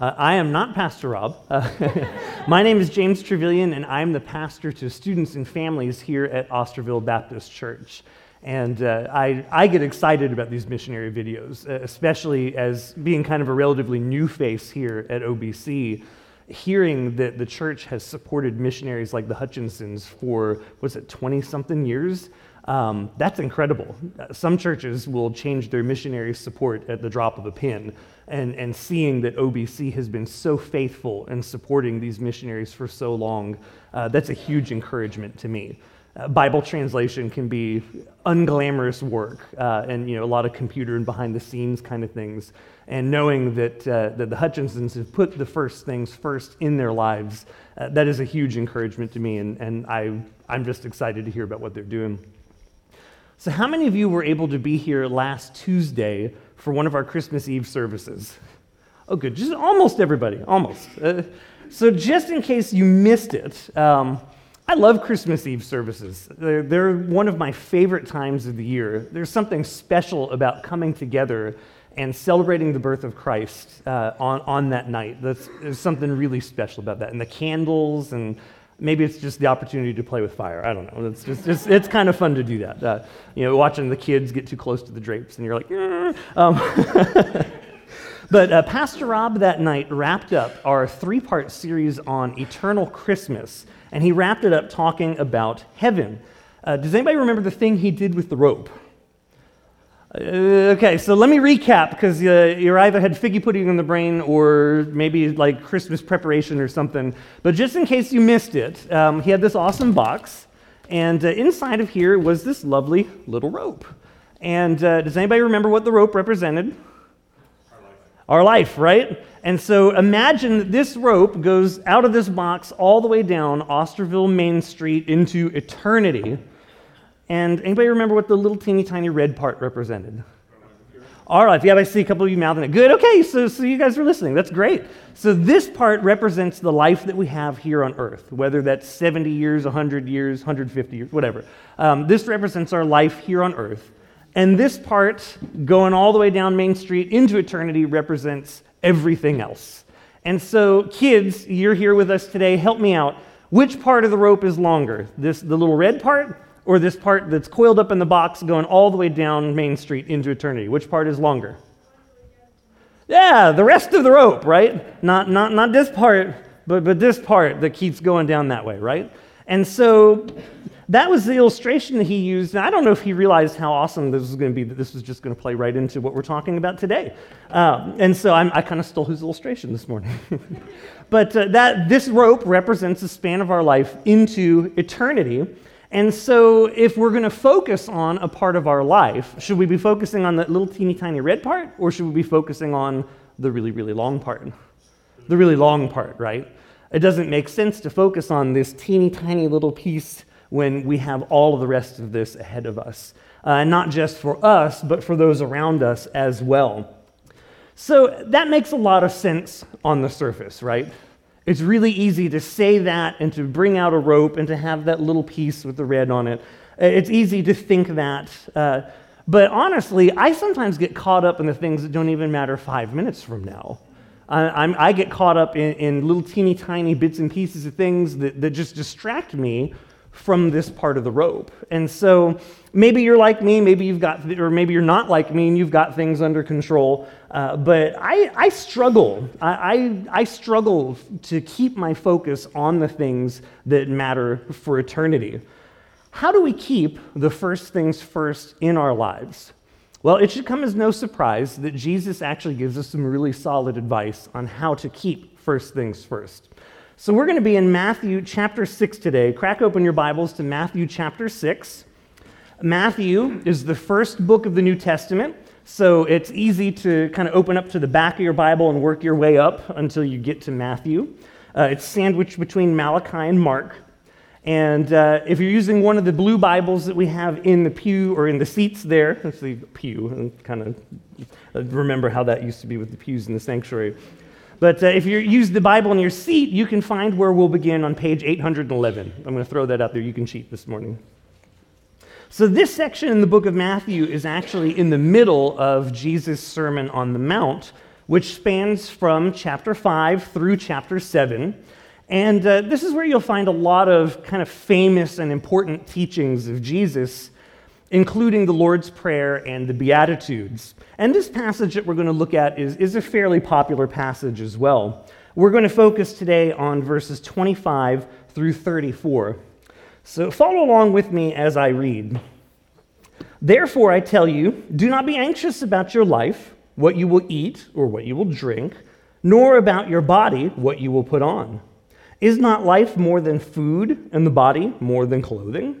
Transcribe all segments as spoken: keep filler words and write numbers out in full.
Uh, I am not Pastor Rob. Uh, my name is James Trevelyon, and I'm the pastor to students and families here at Osterville Baptist Church. And uh, I, I get excited about these missionary videos, especially as being kind of a relatively new face here at O B C, hearing that the church has supported missionaries like the Hutchinsons for, what's it, twenty-something years? Um, that's incredible. Some churches will change their missionary support at the drop of a pin, and, and seeing that O B C has been so faithful in supporting these missionaries for so long, uh, that's a huge encouragement to me. Uh, Bible translation can be unglamorous work, uh, and you know a lot of computer and behind-the-scenes kind of things. And knowing that uh, that the Hutchinsons have put the first things first in their lives, uh, that is a huge encouragement to me, and, and I I'm just excited to hear about what they're doing. So how many of you were able to be here last Tuesday for one of our Christmas Eve services? Oh, good. Just almost everybody, almost. Uh, so just in case you missed it, um, I love Christmas Eve services. They're, they're one of my favorite times of the year. There's something special about coming together and celebrating the birth of Christ uh, on, on that night. That's, there's something really special about that. And the candles, and maybe it's just the opportunity to play with fire. I don't know. It's just it's, it's kind of fun to do that. Uh, you know, watching the kids get too close to the drapes, and you're like, eh. um, But uh, Pastor Rob that night wrapped up our three-part series on Eternal Christmas, and he wrapped it up talking about heaven. Uh, does anybody remember the thing he did with the rope? Uh, okay, so let me recap, because uh, you either had figgy pudding in the brain or maybe like Christmas preparation or something. But just in case you missed it, um, he had this awesome box, and uh, inside of here was this lovely little rope. And uh, does anybody remember what the rope represented? Our life. Our life, right? And so imagine that this rope goes out of this box all the way down Osterville Main Street into eternity. And anybody remember what the little teeny tiny red part represented? All right, yeah, I see a couple of you mouthing it. Good, okay, so, so you guys were listening. That's great. So this part represents the life that we have here on earth, whether that's seventy years, one hundred years, one hundred fifty years, whatever. Um, this represents our life here on earth. And this part, going all the way down Main Street into eternity, represents everything else. And so, kids, you're here with us today. Help me out. Which part of the rope is longer? This, the little red part? Or this part that's coiled up in the box going all the way down Main Street into eternity? Which part is longer? Yeah, the rest of the rope, right? Not not not this part, but, but this part that keeps going down that way, right? And so that was the illustration that he used. And I don't know if he realized how awesome this was going to be, that this was just going to play right into what we're talking about today. Um, and so I'm, I kind of stole his illustration this morning. But uh, that this rope represents the span of our life into eternity. And so if we're going to focus on a part of our life, should we be focusing on that little teeny tiny red part, or should we be focusing on the really, really long part? The really long part, right? It doesn't make sense to focus on this teeny tiny little piece when we have all of the rest of this ahead of us. Uh, not just for us, but for those around us as well. So that makes a lot of sense on the surface, right? It's really easy to say that and to bring out a rope and to have that little piece with the red on it. It's easy to think that. Uh, but honestly, I sometimes get caught up in the things that don't even matter five minutes from now. I, I'm, I get caught up in, in little teeny tiny bits and pieces of things that, that just distract me from this part of the rope. And so maybe you're like me, maybe you've got, or maybe you're not like me and you've got things under control, uh, but I, I struggle. I, I, I struggle to keep my focus on the things that matter for eternity. How do we keep the first things first in our lives? Well, it should come as no surprise that Jesus actually gives us some really solid advice on how to keep first things first. So we're going to be in Matthew chapter six today. Crack open your Bibles to Matthew chapter six. Matthew is the first book of the New Testament, so it's easy to kind of open up to the back of your Bible and work your way up until you get to Matthew. Uh, it's sandwiched between Malachi and Mark. And uh, if you're using one of the blue Bibles that we have in the pew or in the seats there, let's see, pew, and kind of remember how that used to be with the pews in the sanctuary. But uh, if you use the Bible in your seat, you can find where we'll begin on page eight hundred eleven. I'm going to throw that out there. You can cheat this morning. So this section in the book of Matthew is actually in the middle of Jesus' Sermon on the Mount, which spans from chapter five through chapter seven. And uh, this is where you'll find a lot of kind of famous and important teachings of Jesus, including the Lord's Prayer and the Beatitudes. And this passage that we're going to look at is, is a fairly popular passage as well. We're going to focus today on verses twenty-five through thirty-four. So follow along with me as I read. "Therefore I tell you, do not be anxious about your life, what you will eat or what you will drink, nor about your body, what you will put on. Is not life more than food, and the body more than clothing?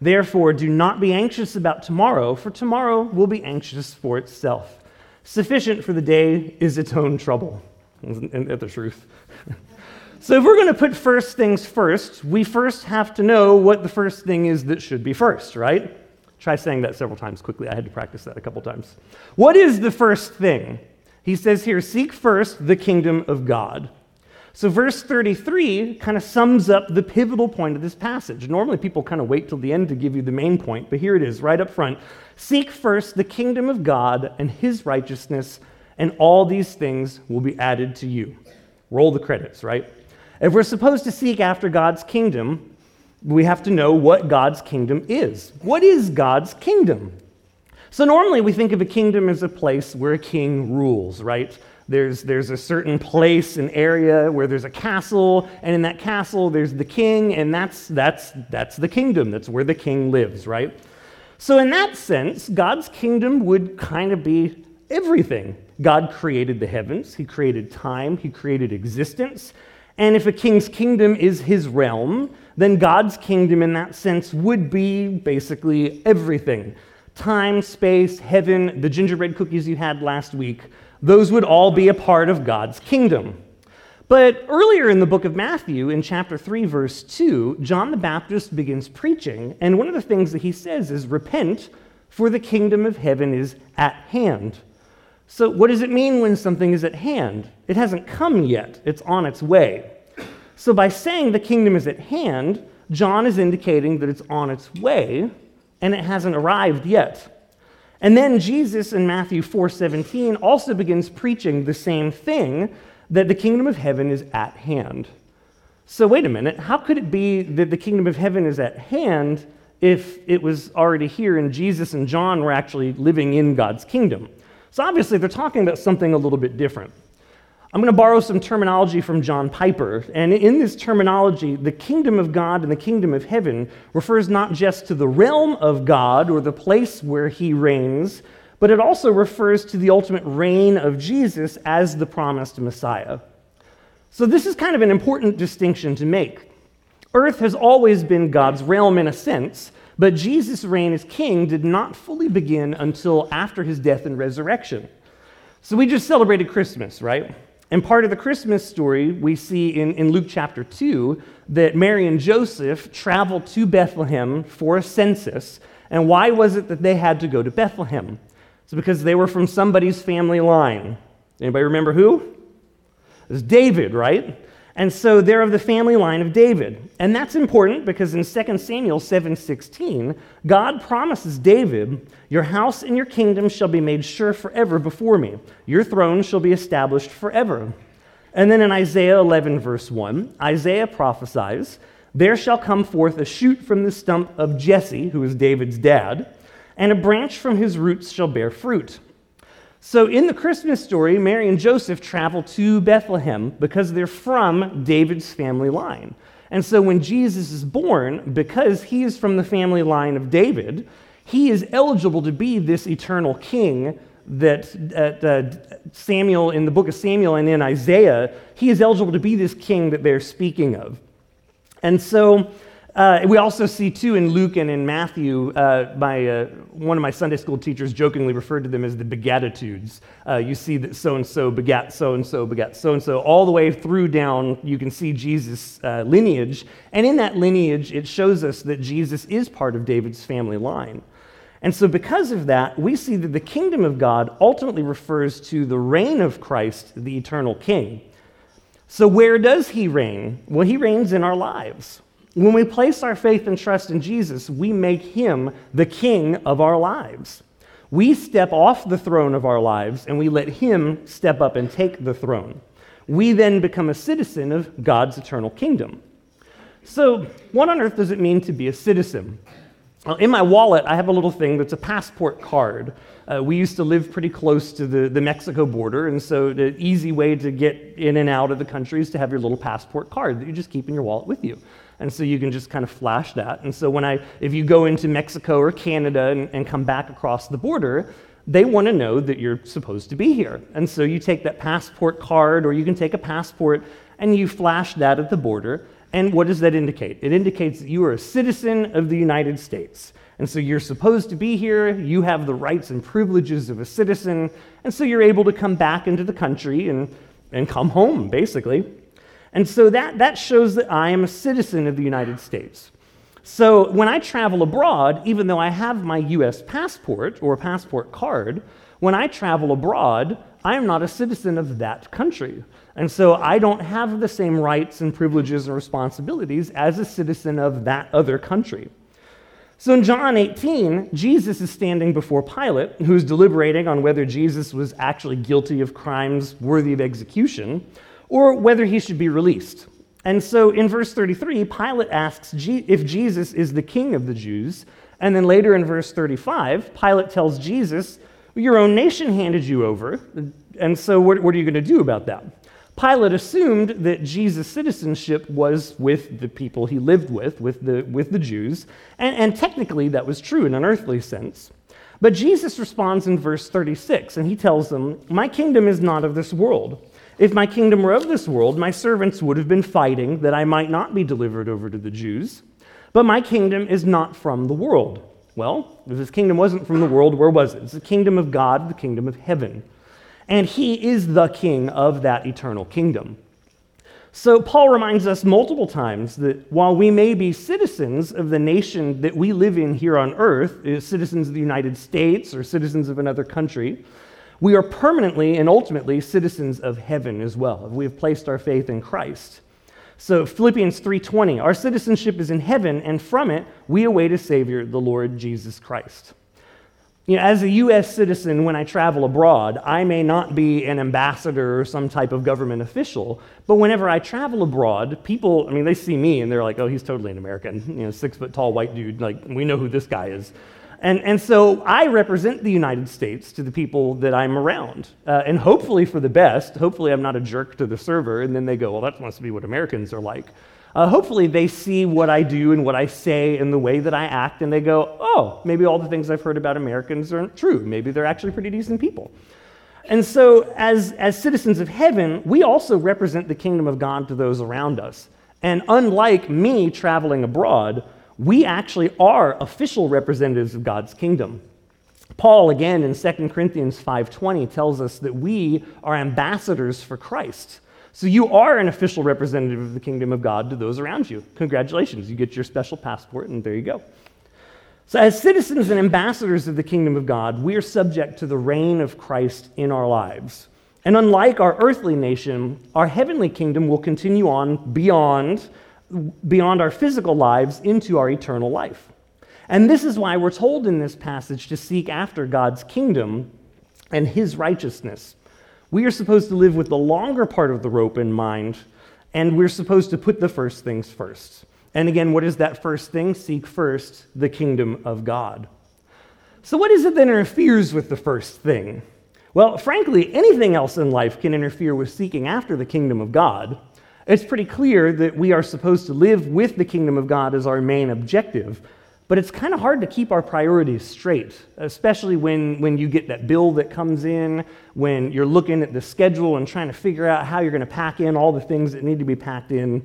Therefore, do not be anxious about tomorrow, for tomorrow will be anxious for itself. Sufficient for the day is its own trouble." Isn't that the truth? So if we're going to put first things first, we first have to know what the first thing is that should be first, right? Try saying that several times quickly. I had to practice that a couple times. What is the first thing? He says here, seek first the kingdom of God. So verse thirty-three kind of sums up the pivotal point of this passage. Normally people kind of wait till the end to give you the main point, but here it is right up front. Seek first the kingdom of God and his righteousness, and all these things will be added to you. Roll the credits, right? If we're supposed to seek after God's kingdom, we have to know what God's kingdom is. What is God's kingdom? So normally we think of a kingdom as a place where a king rules, right? There's there's a certain place, an area where there's a castle, and in that castle there's the king, and that's that's that's the kingdom. That's where the king lives, right? So in that sense, God's kingdom would kind of be everything. God created the heavens, he created time, he created existence, and if a king's kingdom is his realm, then God's kingdom in that sense would be basically everything. Time, space, heaven, the gingerbread cookies you had last week, those would all be a part of God's kingdom. But earlier in the book of Matthew, in chapter three, verse two, John the Baptist begins preaching, and one of the things that he says is, repent, for the kingdom of heaven is at hand. So what does it mean when something is at hand? It hasn't come yet. It's on its way. So by saying the kingdom is at hand, John is indicating that it's on its way, and it hasn't arrived yet. And then Jesus in Matthew four seventeen also begins preaching the same thing, that the kingdom of heaven is at hand. So wait a minute, how could it be that the kingdom of heaven is at hand if it was already here and Jesus and John were actually living in God's kingdom? So obviously they're talking about something a little bit different. I'm going to borrow some terminology from John Piper, and in this terminology, the kingdom of God and the kingdom of heaven refers not just to the realm of God or the place where he reigns, but it also refers to the ultimate reign of Jesus as the promised Messiah. So this is kind of an important distinction to make. Earth has always been God's realm in a sense, but Jesus' reign as king did not fully begin until after his death and resurrection. So we just celebrated Christmas, right? And part of the Christmas story, we see in, in Luke chapter two that Mary and Joseph traveled to Bethlehem for a census. And why was it that they had to go to Bethlehem? It's because they were from somebody's family line. Anybody remember who? It was David, right? And so they're of the family line of David. And that's important because in Second Samuel seven sixteen, God promises David, your house and your kingdom shall be made sure forever before me. Your throne shall be established forever. And then in Isaiah eleven verse one, Isaiah prophesies, there shall come forth a shoot from the stump of Jesse, who is David's dad, and a branch from his roots shall bear fruit. So in the Christmas story, Mary and Joseph travel to Bethlehem because they're from David's family line. And so when Jesus is born, because he is from the family line of David, he is eligible to be this eternal king that uh, Samuel, in the book of Samuel and in Isaiah, he is eligible to be this king that they're speaking of. And so uh, we also see, too, in Luke and in Matthew, uh, my, uh, one of my Sunday school teachers jokingly referred to them as the Beatitudes. Uh, you see that so-and-so begat so-and-so begat so-and-so. All the way through down, you can see Jesus' uh, lineage. And in that lineage, it shows us that Jesus is part of David's family line. And so because of that, we see that the kingdom of God ultimately refers to the reign of Christ, the eternal king. So where does he reign? Well, he reigns in our lives. When we place our faith and trust in Jesus, we make him the king of our lives. We step off the throne of our lives, and we let him step up and take the throne. We then become a citizen of God's eternal kingdom. So what on earth does it mean to be a citizen? Well, in my wallet, I have a little thing that's a passport card. Uh, we used to live pretty close to the, the Mexico border, and so the easy way to get in and out of the country is to have your little passport card that you just keep in your wallet with you. And so you can just kind of flash that. And so when I, if you go into Mexico or Canada and, and come back across the border, they want to know that you're supposed to be here. And so you take that passport card, or you can take a passport, and you flash that at the border. And what does that indicate? It indicates that you are a citizen of the United States. And so you're supposed to be here, you have the rights and privileges of a citizen, and so you're able to come back into the country and, and come home, basically. And so that, that shows that I am a citizen of the United States. So when I travel abroad, even though I have my U S passport or passport card, when I travel abroad, I am not a citizen of that country. And so I don't have the same rights and privileges and responsibilities as a citizen of that other country. So in John eighteen, Jesus is standing before Pilate, who's deliberating on whether Jesus was actually guilty of crimes worthy of execution, or whether he should be released. And so in verse thirty-three, Pilate asks if Jesus is the king of the Jews, and then later in verse thirty-five, Pilate tells Jesus, "Your own nation handed you over, and so what, what are you going to do about that?" Pilate assumed that Jesus' citizenship was with the people he lived with, with the, with the Jews, and, and technically that was true in an earthly sense. But Jesus responds in verse thirty-six, and he tells them, "My kingdom is not of this world. If my kingdom were of this world, my servants would have been fighting that I might not be delivered over to the Jews. But my kingdom is not from the world." Well, if his kingdom wasn't from the world, where was it? It's the kingdom of God, the kingdom of heaven. And he is the king of that eternal kingdom. So Paul reminds us multiple times that while we may be citizens of the nation that we live in here on earth, citizens of the United States or citizens of another country, we are permanently and ultimately citizens of heaven as well, if we have placed our faith in Christ. So Philippians three twenty, "Our citizenship is in heaven, and from it we await a Savior, the Lord Jesus Christ." You know, as a U S citizen, when I travel abroad, I may not be an ambassador or some type of government official, but whenever I travel abroad, people, I mean, they see me and they're like, "Oh, he's totally an American, you know, six foot tall white dude, like, we know who this guy is." And, and so I represent the United States to the people that I'm around, uh, and hopefully for the best. Hopefully I'm not a jerk to the server, and then they go, "Well, that must be what Americans are like." Uh, hopefully they see what I do and what I say and the way that I act, and they go, "Oh, maybe all the things I've heard about Americans aren't true. Maybe they're actually pretty decent people." And so as, as citizens of heaven, we also represent the kingdom of God to those around us. And unlike me traveling abroad, we actually are official representatives of God's kingdom. Paul, again, in Second Corinthians five twenty, tells us that we are ambassadors for Christ. So you are an official representative of the kingdom of God to those around you. Congratulations, you get your special passport, and there you go. So as citizens and ambassadors of the kingdom of God, we are subject to the reign of Christ in our lives. And unlike our earthly nation, our heavenly kingdom will continue on beyond beyond our physical lives into our eternal life. And this is why we're told in this passage to seek after God's kingdom and his righteousness. We are supposed to live with the longer part of the rope in mind, and we're supposed to put the first things first. And again, what is that first thing? Seek first the kingdom of God. So what is it that interferes with the first thing? Well, frankly, anything else in life can interfere with seeking after the kingdom of God. It's pretty clear that we are supposed to live with the kingdom of God as our main objective, but it's kind of hard to keep our priorities straight, especially when, when you get that bill that comes in, when you're looking at the schedule and trying to figure out how you're going to pack in all the things that need to be packed in.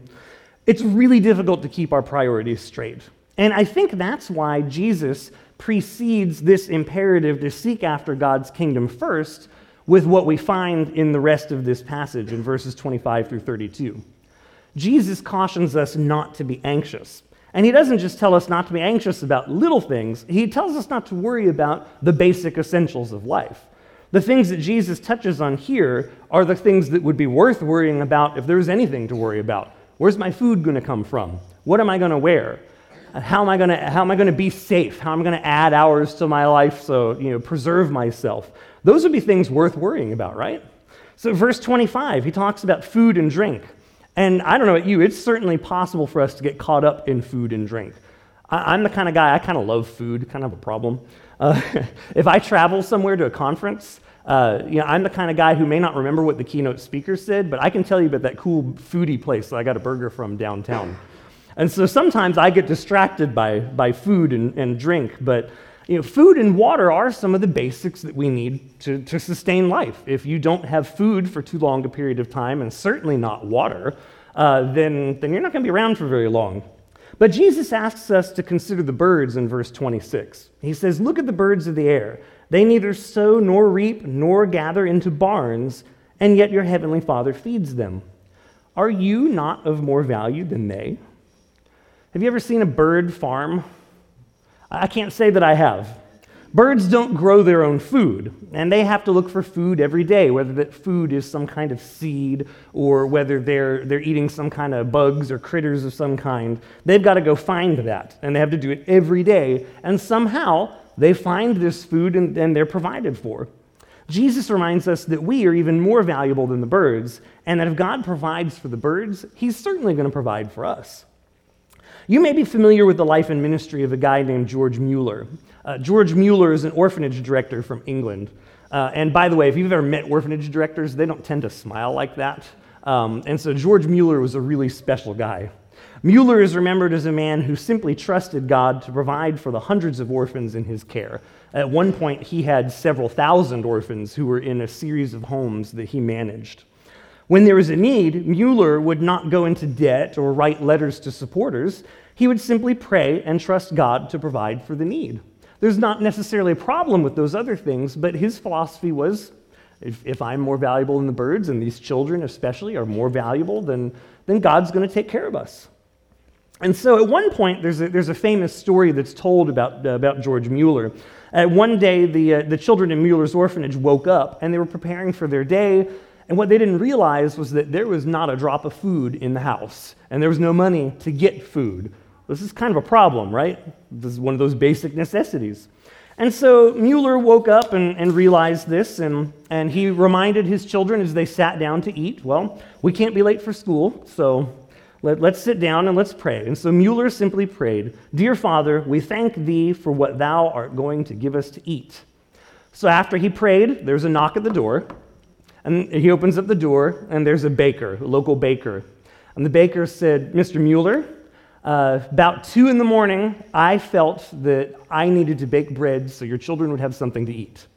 It's really difficult to keep our priorities straight. And I think that's why Jesus precedes this imperative to seek after God's kingdom first with what we find in the rest of this passage in verses twenty-five through thirty-two. Jesus cautions us not to be anxious. And he doesn't just tell us not to be anxious about little things. He tells us not to worry about the basic essentials of life. The things that Jesus touches on here are the things that would be worth worrying about if there was anything to worry about. Where's my food going to come from? What am I going to wear? How am I going to how am I going to be safe? How am I going to add hours to my life so, you know, preserve myself? Those would be things worth worrying about, right? So verse twenty-five, he talks about food and drink. And I don't know about you, it's certainly possible for us to get caught up in food and drink. I, I'm the kind of guy, I kind of love food, kind of a problem. Uh, if I travel somewhere to a conference, Uh, you know, I'm the kind of guy who may not remember what the keynote speaker said, but I can tell you about that cool foodie place that I got a burger from downtown. And so sometimes I get distracted by by food and, and drink, but you know, food and water are some of the basics that we need to, to sustain life. If you don't have food for too long a period of time, and certainly not water, uh, then, then you're not going to be around for very long. But Jesus asks us to consider the birds in verse twenty-six. He says, "Look at the birds of the air. They neither sow nor reap nor gather into barns, and yet your heavenly Father feeds them. Are you not of more value than they?" Have you ever seen a bird farm? I can't say that I have. Birds don't grow their own food, and they have to look for food every day, whether that food is some kind of seed or whether they're they're eating some kind of bugs or critters of some kind. They've got to go find that, and they have to do it every day, and somehow they find this food and, and they're provided for. Jesus reminds us that we are even more valuable than the birds, and that if God provides for the birds, he's certainly going to provide for us. You may be familiar with the life and ministry of a guy named George Mueller. Uh, George Mueller is an orphanage director from England. Uh, and by the way, if you've ever met orphanage directors, they don't tend to smile like that. Um, and so George Mueller was a really special guy. Mueller is remembered as a man who simply trusted God to provide for the hundreds of orphans in his care. At one point, he had several thousand orphans who were in a series of homes that he managed. When there was a need, Mueller would not go into debt or write letters to supporters. He would simply pray and trust God to provide for the need. There's not necessarily a problem with those other things, but his philosophy was, if, if I'm more valuable than the birds, and these children especially are more valuable, then, then God's going to take care of us. And so at one point, there's a, there's a famous story that's told about, uh, about George Mueller. Uh, one day, the, uh, the children in Mueller's orphanage woke up, and they were preparing for their day, and what they didn't realize was that there was not a drop of food in the house, and there was no money to get food. This is kind of a problem, right? This is one of those basic necessities. And so Mueller woke up and, and realized this, and, and he reminded his children as they sat down to eat, well, we can't be late for school, so Let, let's sit down and let's pray. And so Mueller simply prayed, "Dear Father, we thank thee for what thou art going to give us to eat." So after he prayed, there's a knock at the door, and he opens up the door, and there's a baker, a local baker. And the baker said, "Mister Mueller, uh, about two in the morning, I felt that I needed to bake bread so your children would have something to eat.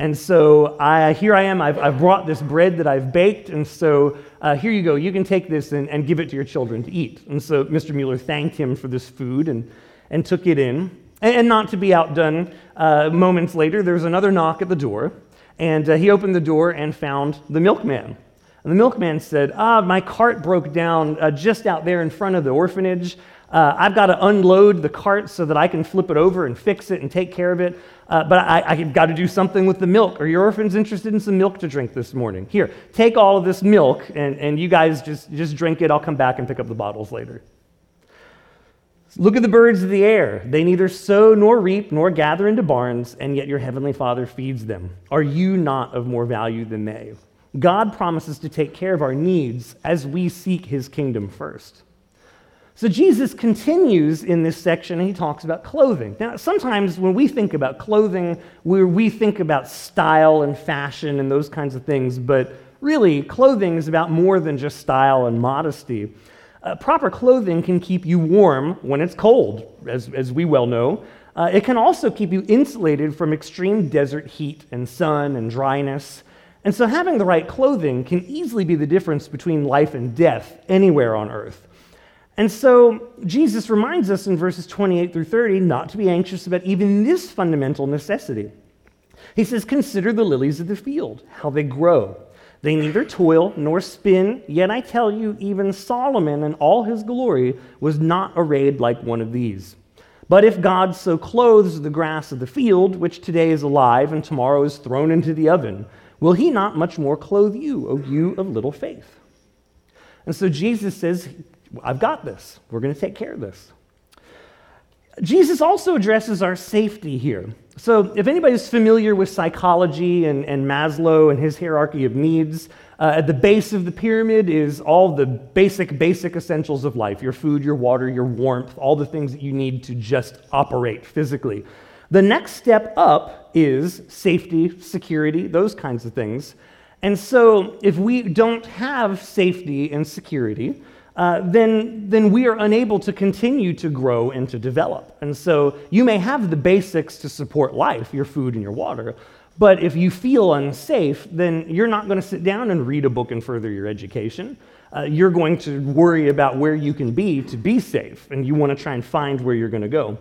And so I, here I am, I've, I've brought this bread that I've baked, and so uh, here you go, you can take this and, and give it to your children to eat." And so Mister Mueller thanked him for this food and, and took it in. And, and not to be outdone, uh, moments later, there was another knock at the door, and uh, he opened the door and found the milkman. And the milkman said, ah, my cart broke down uh, just out there in front of the orphanage. Uh, I've got to unload the cart so that I can flip it over and fix it and take care of it. Uh, but I, I've got to do something with the milk. Are your orphans interested in some milk to drink this morning? Here, take all of this milk, and, and you guys just, just drink it. I'll come back and pick up the bottles later. Look at the birds of the air. They neither sow nor reap nor gather into barns, and yet your heavenly Father feeds them. Are you not of more value than they? God promises to take care of our needs as we seek his kingdom first. So Jesus continues in this section, and he talks about clothing. Now, sometimes when we think about clothing, we, we think about style and fashion and those kinds of things, but really, clothing is about more than just style and modesty. Uh, proper clothing can keep you warm when it's cold, as, as we well know. Uh, it can also keep you insulated from extreme desert heat and sun and dryness. And so having the right clothing can easily be the difference between life and death anywhere on earth. And so Jesus reminds us in verses twenty-eight through thirty not to be anxious about even this fundamental necessity. He says, "Consider the lilies of the field, how they grow. They neither toil nor spin, yet I tell you, even Solomon in all his glory was not arrayed like one of these. But if God so clothes the grass of the field, which today is alive and tomorrow is thrown into the oven, will he not much more clothe you, O you of little faith?" And so Jesus says, I've got this. We're going to take care of this. Jesus also addresses our safety here. So if anybody's familiar with psychology and, and Maslow and his hierarchy of needs, uh, at the base of the pyramid is all the basic, basic essentials of life, your food, your water, your warmth, all the things that you need to just operate physically. The next step up is safety, security, those kinds of things. And so if we don't have safety and security, Uh, then, then we are unable to continue to grow and to develop. And so you may have the basics to support life, your food and your water, but if you feel unsafe, then you're not going to sit down and read a book and further your education. Uh, you're going to worry about where you can be to be safe, and you want to try and find where you're going to go.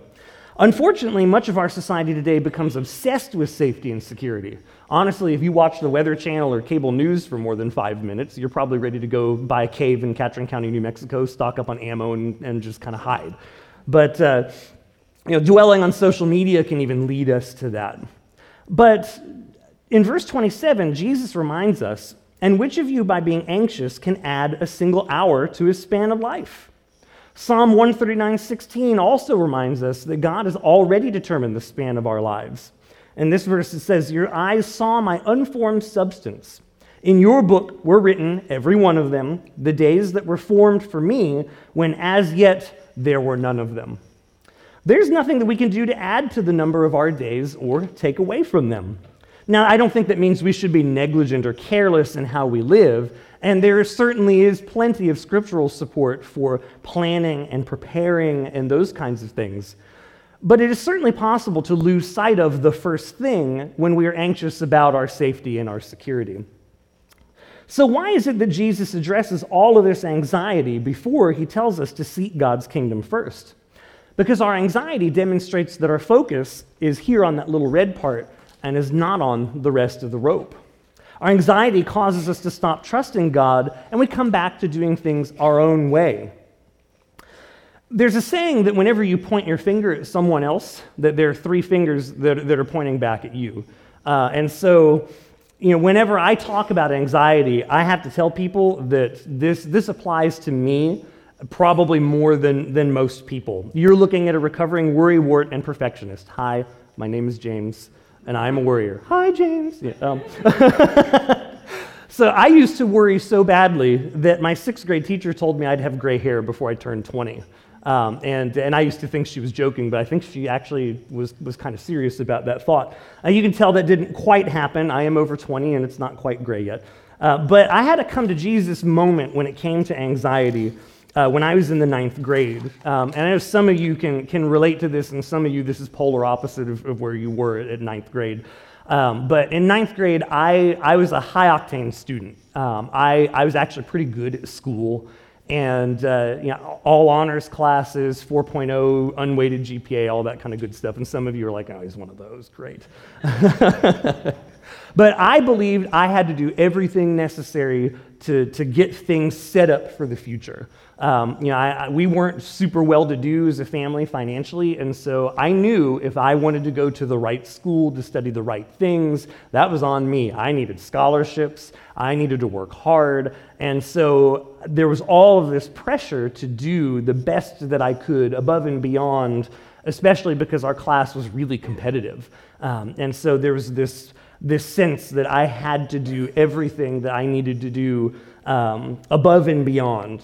Unfortunately, much of our society today becomes obsessed with safety and security. Honestly, if you watch the Weather Channel or cable news for more than five minutes, you're probably ready to go buy a cave in Catron County, New Mexico, stock up on ammo, and, and just kind of hide. But uh, you know, dwelling on social media can even lead us to that. But in verse twenty-seven, Jesus reminds us, "And which of you, by being anxious, can add a single hour to his span of life?" Psalm one thirty-nine sixteen also reminds us that God has already determined the span of our lives. And this verse says, "Your eyes saw my unformed substance. In your book were written, every one of them, the days that were formed for me, when as yet there were none of them." There's nothing that we can do to add to the number of our days or take away from them. Now, I don't think that means we should be negligent or careless in how we live. And there certainly is plenty of scriptural support for planning and preparing and those kinds of things. But it is certainly possible to lose sight of the first thing when we are anxious about our safety and our security. So why is it that Jesus addresses all of this anxiety before he tells us to seek God's kingdom first? Because our anxiety demonstrates that our focus is here on that little red part and is not on the rest of the rope. Our anxiety causes us to stop trusting God, and we come back to doing things our own way. There's a saying that whenever you point your finger at someone else, that there are three fingers that, that are pointing back at you. Uh, and so, you know, whenever I talk about anxiety, I have to tell people that this, this applies to me probably more than, than most people. You're looking at a recovering worrywart and perfectionist. Hi, my name is James. And I'm a worrier. Hi, James. Yeah, um. So I used to worry so badly that my sixth grade teacher told me I'd have gray hair before I turned twenty. Um, and, and I used to think she was joking, but I think she actually was, was kind of serious about that thought. Uh, you can tell that didn't quite happen. I am over twenty, and it's not quite gray yet. Uh, but I had a come-to-Jesus moment when it came to anxiety uh, when I was in the ninth grade. Um, and I know some of you can can relate to this, and some of you, this is polar opposite of, of where you were at ninth grade. Um, but in ninth grade, I, I was a high-octane student. Um, I, I was actually pretty good at school. And uh, you know, all honors classes, four point oh, unweighted G P A, all that kind of good stuff. And some of you are like, oh, he's one of those, great. But I believed I had to do everything necessary to, to get things set up for the future. Um, you know, I, I, we weren't super well-to-do as a family financially, and so I knew if I wanted to go to the right school to study the right things, that was on me. I needed scholarships. I needed to work hard. And so there was all of this pressure to do the best that I could above and beyond, especially because our class was really competitive. Um, and so there was this... this sense that I had to do everything that I needed to do um, above and beyond.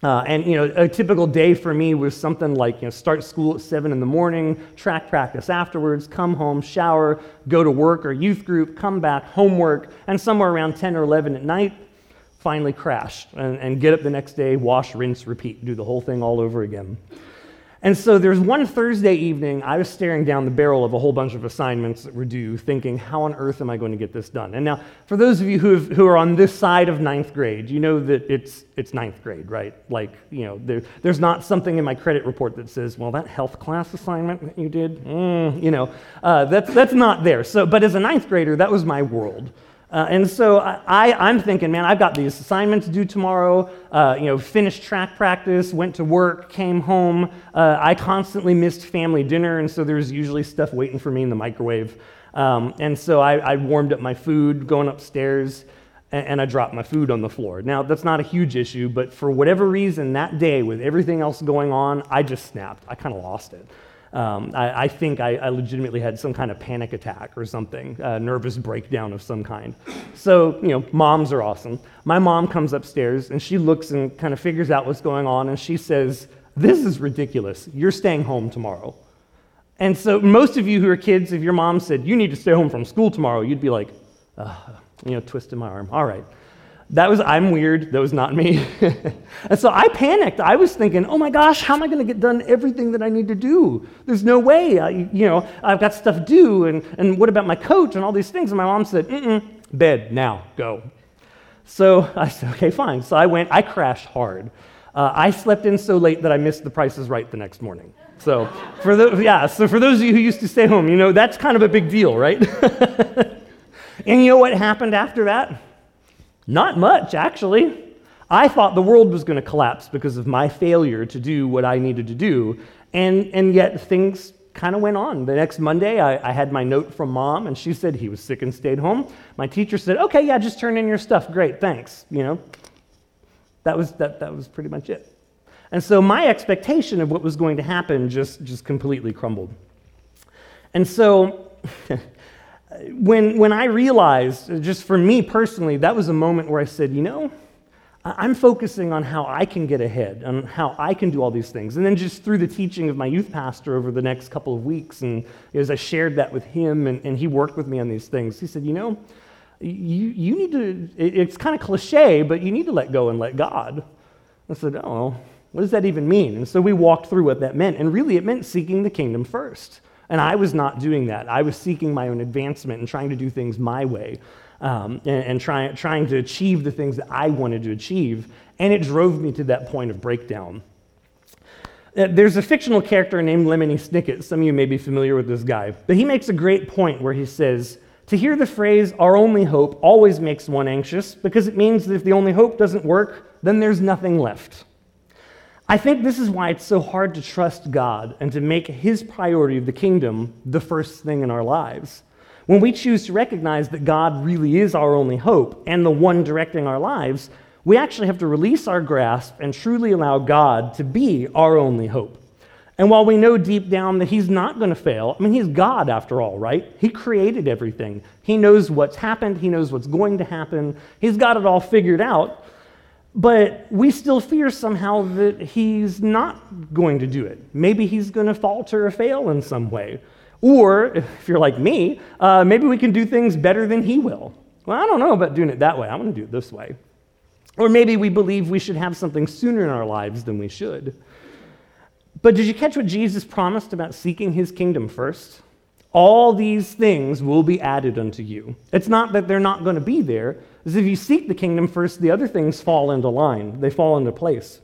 Uh, and, you know, a typical day for me was something like, you know, start school at seven in the morning, track practice afterwards, come home, shower, go to work or youth group, come back, homework, and somewhere around ten or eleven at night, finally crash and, and get up the next day, wash, rinse, repeat, do the whole thing all over again. And so there's one Thursday evening, I was staring down the barrel of a whole bunch of assignments that were due, thinking, how on earth am I going to get this done? And now, for those of you who have, who are on this side of ninth grade, you know that it's it's ninth grade, right? Like, you know, there, there's not something in my credit report that says, well, that health class assignment that you did, mm, you know, uh, that's that's not there. So, but as a ninth grader, that was my world. Uh, and so I, I, I'm thinking, man, I've got these assignments due tomorrow, uh, you know, finished track practice, went to work, came home. Uh, I constantly missed family dinner, and so there's usually stuff waiting for me in the microwave. Um, and so I, I warmed up my food, going upstairs, and, and I dropped my food on the floor. Now, that's not a huge issue, but for whatever reason, that day, with everything else going on, I just snapped. I kind of lost it. Um, I, I think I, I legitimately had some kind of panic attack or something, a nervous breakdown of some kind. So, you know, moms are awesome. My mom comes upstairs, and she looks and kind of figures out what's going on, and she says, "This is ridiculous. You're staying home tomorrow." And so most of you who are kids, if your mom said, "You need to stay home from school tomorrow," you'd be like, Ugh, you know, twisting my arm. All right. That was, I'm weird, that was not me. And so I panicked. I was thinking, oh my gosh, how am I going to get done everything that I need to do? There's no way. I, you know, I've got stuff due, and, and what about my coach and all these things? And my mom said, mm-mm, bed, now, go. So I said, okay, fine. So I went, I crashed hard. Uh, I slept in so late that I missed The Price is Right the next morning. So for those, yeah, so for those of you who used to stay home, you know, that's kind of a big deal, right? And you know what happened after that? Not much, actually. I thought the world was going to collapse because of my failure to do what I needed to do, and and yet things kind of went on. The next Monday, I, I had my note from mom, and she said he was sick and stayed home. My teacher said, okay, yeah, just turn in your stuff. Great, thanks. You know, that was that that was pretty much it. And so my expectation of what was going to happen just just completely crumbled. And so When when I realized, just for me personally, that was a moment where I said, you know, I'm focusing on how I can get ahead, on how I can do all these things. And then just through the teaching of my youth pastor over the next couple of weeks, and as I shared that with him, and, and he worked with me on these things, he said, you know, you you need to, it's kind of cliche, but you need to let go and let God. I said, oh, what does that even mean? And so we walked through what that meant, and really it meant seeking the kingdom first. And I was not doing that. I was seeking my own advancement and trying to do things my way, um, and, and trying trying to achieve the things that I wanted to achieve. And it drove me to that point of breakdown. Uh, there's a fictional character named Lemony Snicket. Some of you may be familiar with this guy. But he makes a great point where he says, to hear the phrase, our only hope, always makes one anxious, because it means that if the only hope doesn't work, then there's nothing left. I think this is why it's so hard to trust God and to make His priority of the kingdom the first thing in our lives. When we choose to recognize that God really is our only hope and the one directing our lives, we actually have to release our grasp and truly allow God to be our only hope. And while we know deep down that He's not going to fail, I mean, He's God after all, right? He created everything. He knows what's happened. He knows what's going to happen. He's got it all figured out. But we still fear somehow that He's not going to do it. Maybe He's going to falter or fail in some way. Or, if you're like me, uh, maybe we can do things better than He will. Well, I don't know about doing it that way. I'm going to do it this way. Or maybe we believe we should have something sooner in our lives than we should. But did you catch what Jesus promised about seeking His kingdom first? All these things will be added unto you. It's not that they're not going to be there. It's if you seek the kingdom first, the other things fall into line. They fall into place.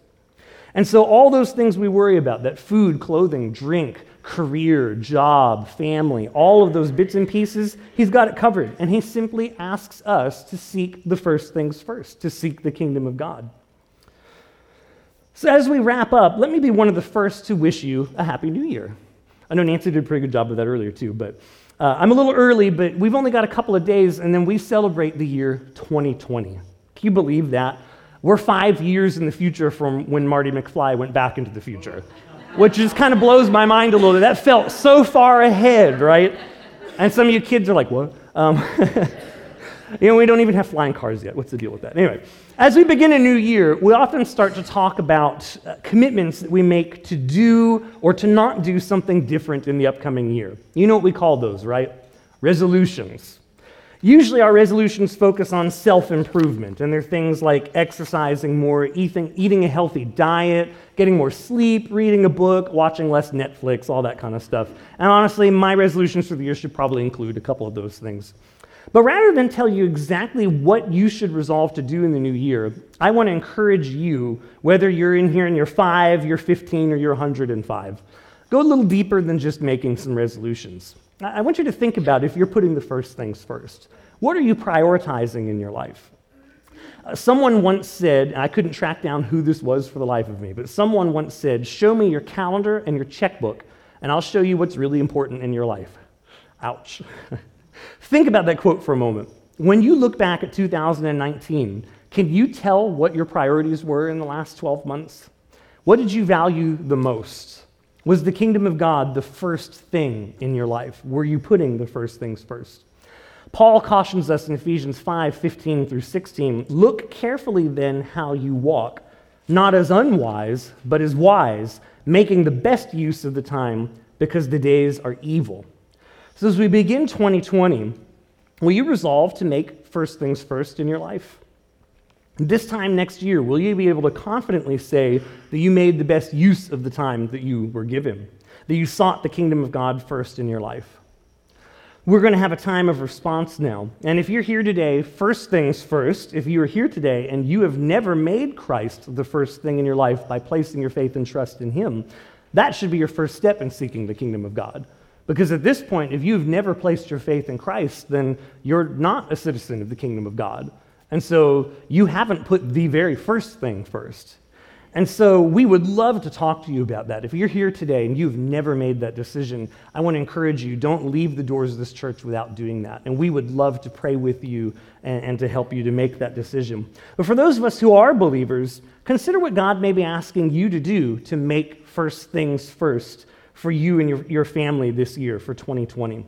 And so all those things we worry about, that food, clothing, drink, career, job, family, all of those bits and pieces, He's got it covered. And He simply asks us to seek the first things first, to seek the kingdom of God. So as we wrap up, let me be one of the first to wish you a Happy New Year. I know Nancy did a pretty good job of that earlier, too, but uh, I'm a little early, but we've only got a couple of days, and then we celebrate the year twenty twenty. Can you believe that? We're five years in the future from when Marty McFly went back into the future, which just kind of blows my mind a little bit. That felt so far ahead, right? And some of you kids are like, what? Um, You know, we don't even have flying cars yet. What's the deal with that? Anyway, as we begin a new year, we often start to talk about uh, commitments that we make to do or to not do something different in the upcoming year. You know what we call those, right? Resolutions. Usually our resolutions focus on self-improvement, and they're things like exercising more, eating, eating a healthy diet, getting more sleep, reading a book, watching less Netflix, all that kind of stuff. And honestly, my resolutions for the year should probably include a couple of those things. But rather than tell you exactly what you should resolve to do in the new year, I want to encourage you, whether you're in here and you're five, you're fifteen, or you're one hundred five, go a little deeper than just making some resolutions. I want you to think about if you're putting the first things first. What are you prioritizing in your life? Uh, someone once said, and I couldn't track down who this was for the life of me, but someone once said, show me your calendar and your checkbook, and I'll show you what's really important in your life. Ouch. Think about that quote for a moment. When you look back at two thousand nineteen, can you tell what your priorities were in the last twelve months? What did you value the most? Was the kingdom of God the first thing in your life? Were you putting the first things first? Paul cautions us in Ephesians five fifteen through sixteen, look carefully then how you walk, not as unwise, but as wise, making the best use of the time, because the days are evil. So as we begin twenty twenty, will you resolve to make first things first in your life? This time next year, will you be able to confidently say that you made the best use of the time that you were given, that you sought the kingdom of God first in your life? We're going to have a time of response now. And if you're here today, first things first, if you are here today and you have never made Christ the first thing in your life by placing your faith and trust in him, that should be your first step in seeking the kingdom of God. Because at this point, if you've never placed your faith in Christ, then you're not a citizen of the kingdom of God. And so you haven't put the very first thing first. And so we would love to talk to you about that. If you're here today and you've never made that decision, I want to encourage you, don't leave the doors of this church without doing that. And we would love to pray with you and, and to help you to make that decision. But for those of us who are believers, consider what God may be asking you to do to make first things first for you and your, your family this year, for twenty twenty.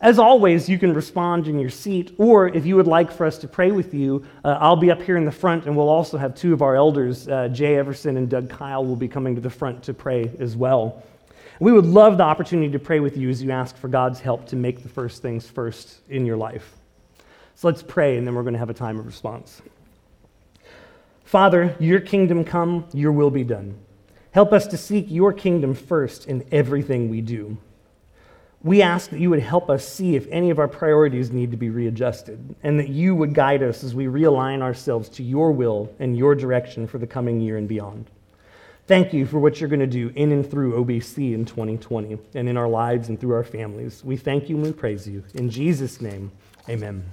As always, you can respond in your seat, or if you would like for us to pray with you, uh, I'll be up here in the front, and we'll also have two of our elders, uh, Jay Everson and Doug Kyle, will be coming to the front to pray as well. We would love the opportunity to pray with you as you ask for God's help to make the first things first in your life. So let's pray, and then we're going to have a time of response. Father, your kingdom come, your will be done. Help us to seek your kingdom first in everything we do. We ask that you would help us see if any of our priorities need to be readjusted, and that you would guide us as we realign ourselves to your will and your direction for the coming year and beyond. Thank you for what you're going to do in and through O B C in twenty twenty, and in our lives and through our families. We thank you and we praise you. In Jesus' name, amen.